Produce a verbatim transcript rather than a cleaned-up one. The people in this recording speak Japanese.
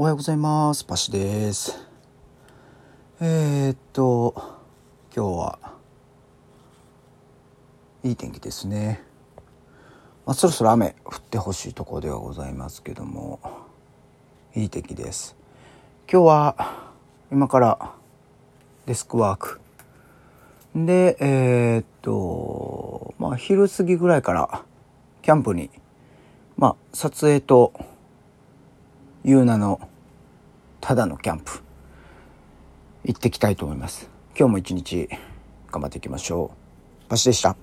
おはようございます。パシです。えー、っと今日はいい天気ですね。まあ、そろそろ雨降ってほしいところではございますけども、いい天気です。今日は今からデスクワークで、えー、っとまあ昼過ぎぐらいからキャンプにまあ撮影という名のただのキャンプ行ってきたいと思います。今日も一日頑張っていきましょう。パシでした。